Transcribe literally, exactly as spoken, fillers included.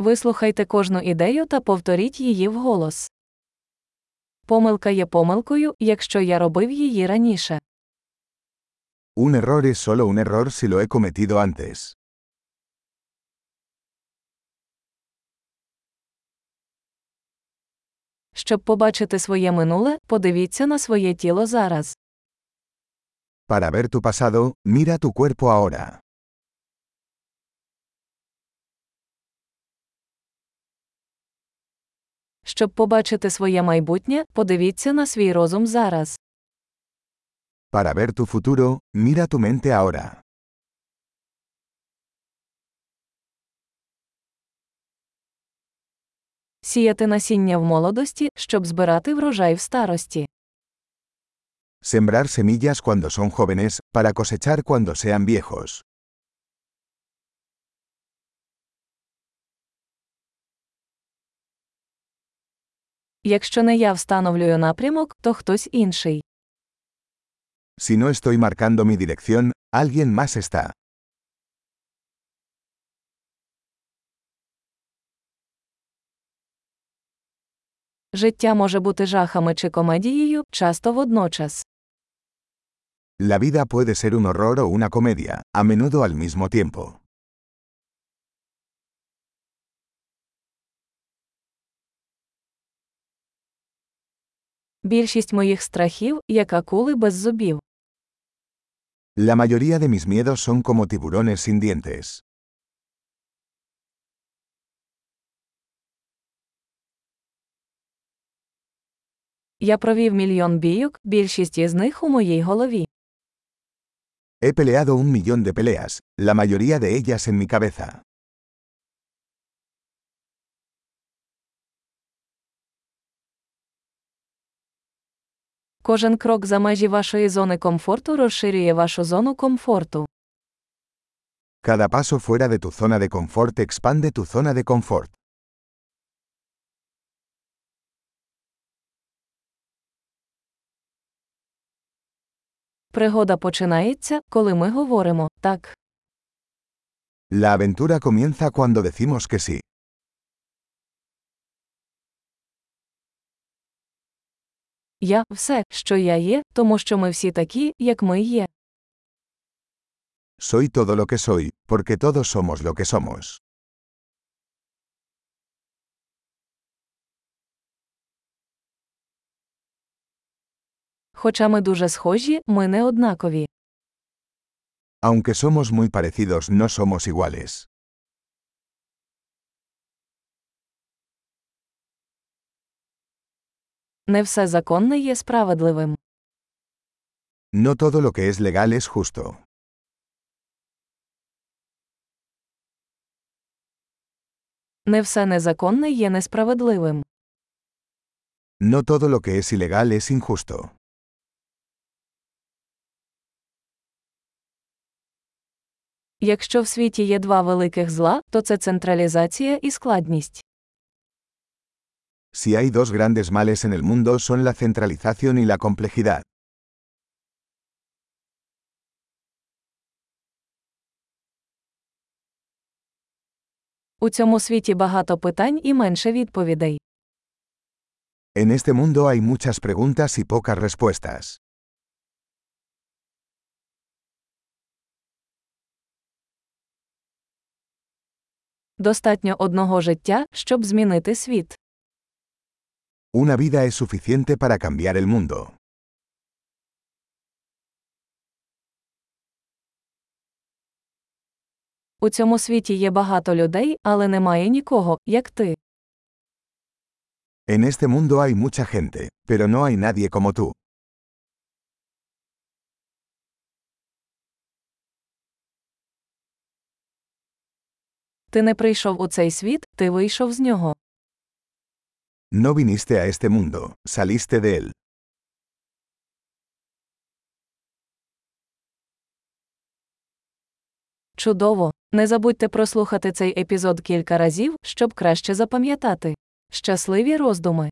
Вислухайте кожну ідею та повторіть її вголос. Помилка є помилкою, якщо я робив її раніше. Un error es solo un error si lo he cometido antes. Щоб побачити своє минуле, подивіться на своє тіло зараз. Para ver tu pasado, mira tu cuerpo ahora. Щоб побачити своє майбутнє, подивіться на свій розум зараз. Para ver tu futuro, mira tu mente ahora. Сіяти насіння в молодості, щоб збирати врожай в старості. Sembrar semillas cuando son jóvenes, para cosechar cuando sean viejos. Якщо не я встановлюю напрямок, то хтось інший. Si no estoy marcando mi dirección, alguien más está. Життя може бути жахами чи комедією, часто водночас. La vida puede ser un horror o una comedia, a menudo al mismo tiempo. Більшість моїх страхів, як акули без зубів. La mayoría de mis miedos son como tiburones sin dientes. Я провів мільйон бійок, більшість із них у моїй голові. He peleado un millón de peleas, la mayoría de ellas en mi cabeza. Кожен крок за межі вашої зони комфорту розширює вашу зону комфорту. Cada paso fuera de tu zona de confort expande tu zona de confort. Пригода починається, коли ми говоримо «так». La aventura comienza cuando decimos que sí. Я – все, що я є, тому що ми всі такі, як ми є. Soy todo lo que soy, porque todos somos lo que somos. Хоча ми дуже схожі, ми не однакові. Aunque somos muy parecidos, no somos iguales. Не все законне є справедливим. No todo lo que es legal es justo. Не все незаконне є несправедливим. No todo lo que es ilegal es injusto. Якщо в світі є два великих зла, то це централізація і складність. Si hay dos grandes males en el mundo son la centralización y la complejidad. У цьому світі багато питань і менше відповідей. En este mundo hay muchas preguntas y pocas respuestas. Достатньо одного життя, щоб змінити світ. Una vida es suficiente para cambiar el mundo. У цьому світі є багато людей, але немає нікого, як ти. En este mundo hay mucha gente, pero no hay nadie como tú. Ти не прийшов у цей світ, ти вийшов з нього. No viniste a este mundo, saliste de él. Чудово! Не забудьте прослухати цей епізод кілька разів, щоб краще запам'ятати. Щасливі роздуми!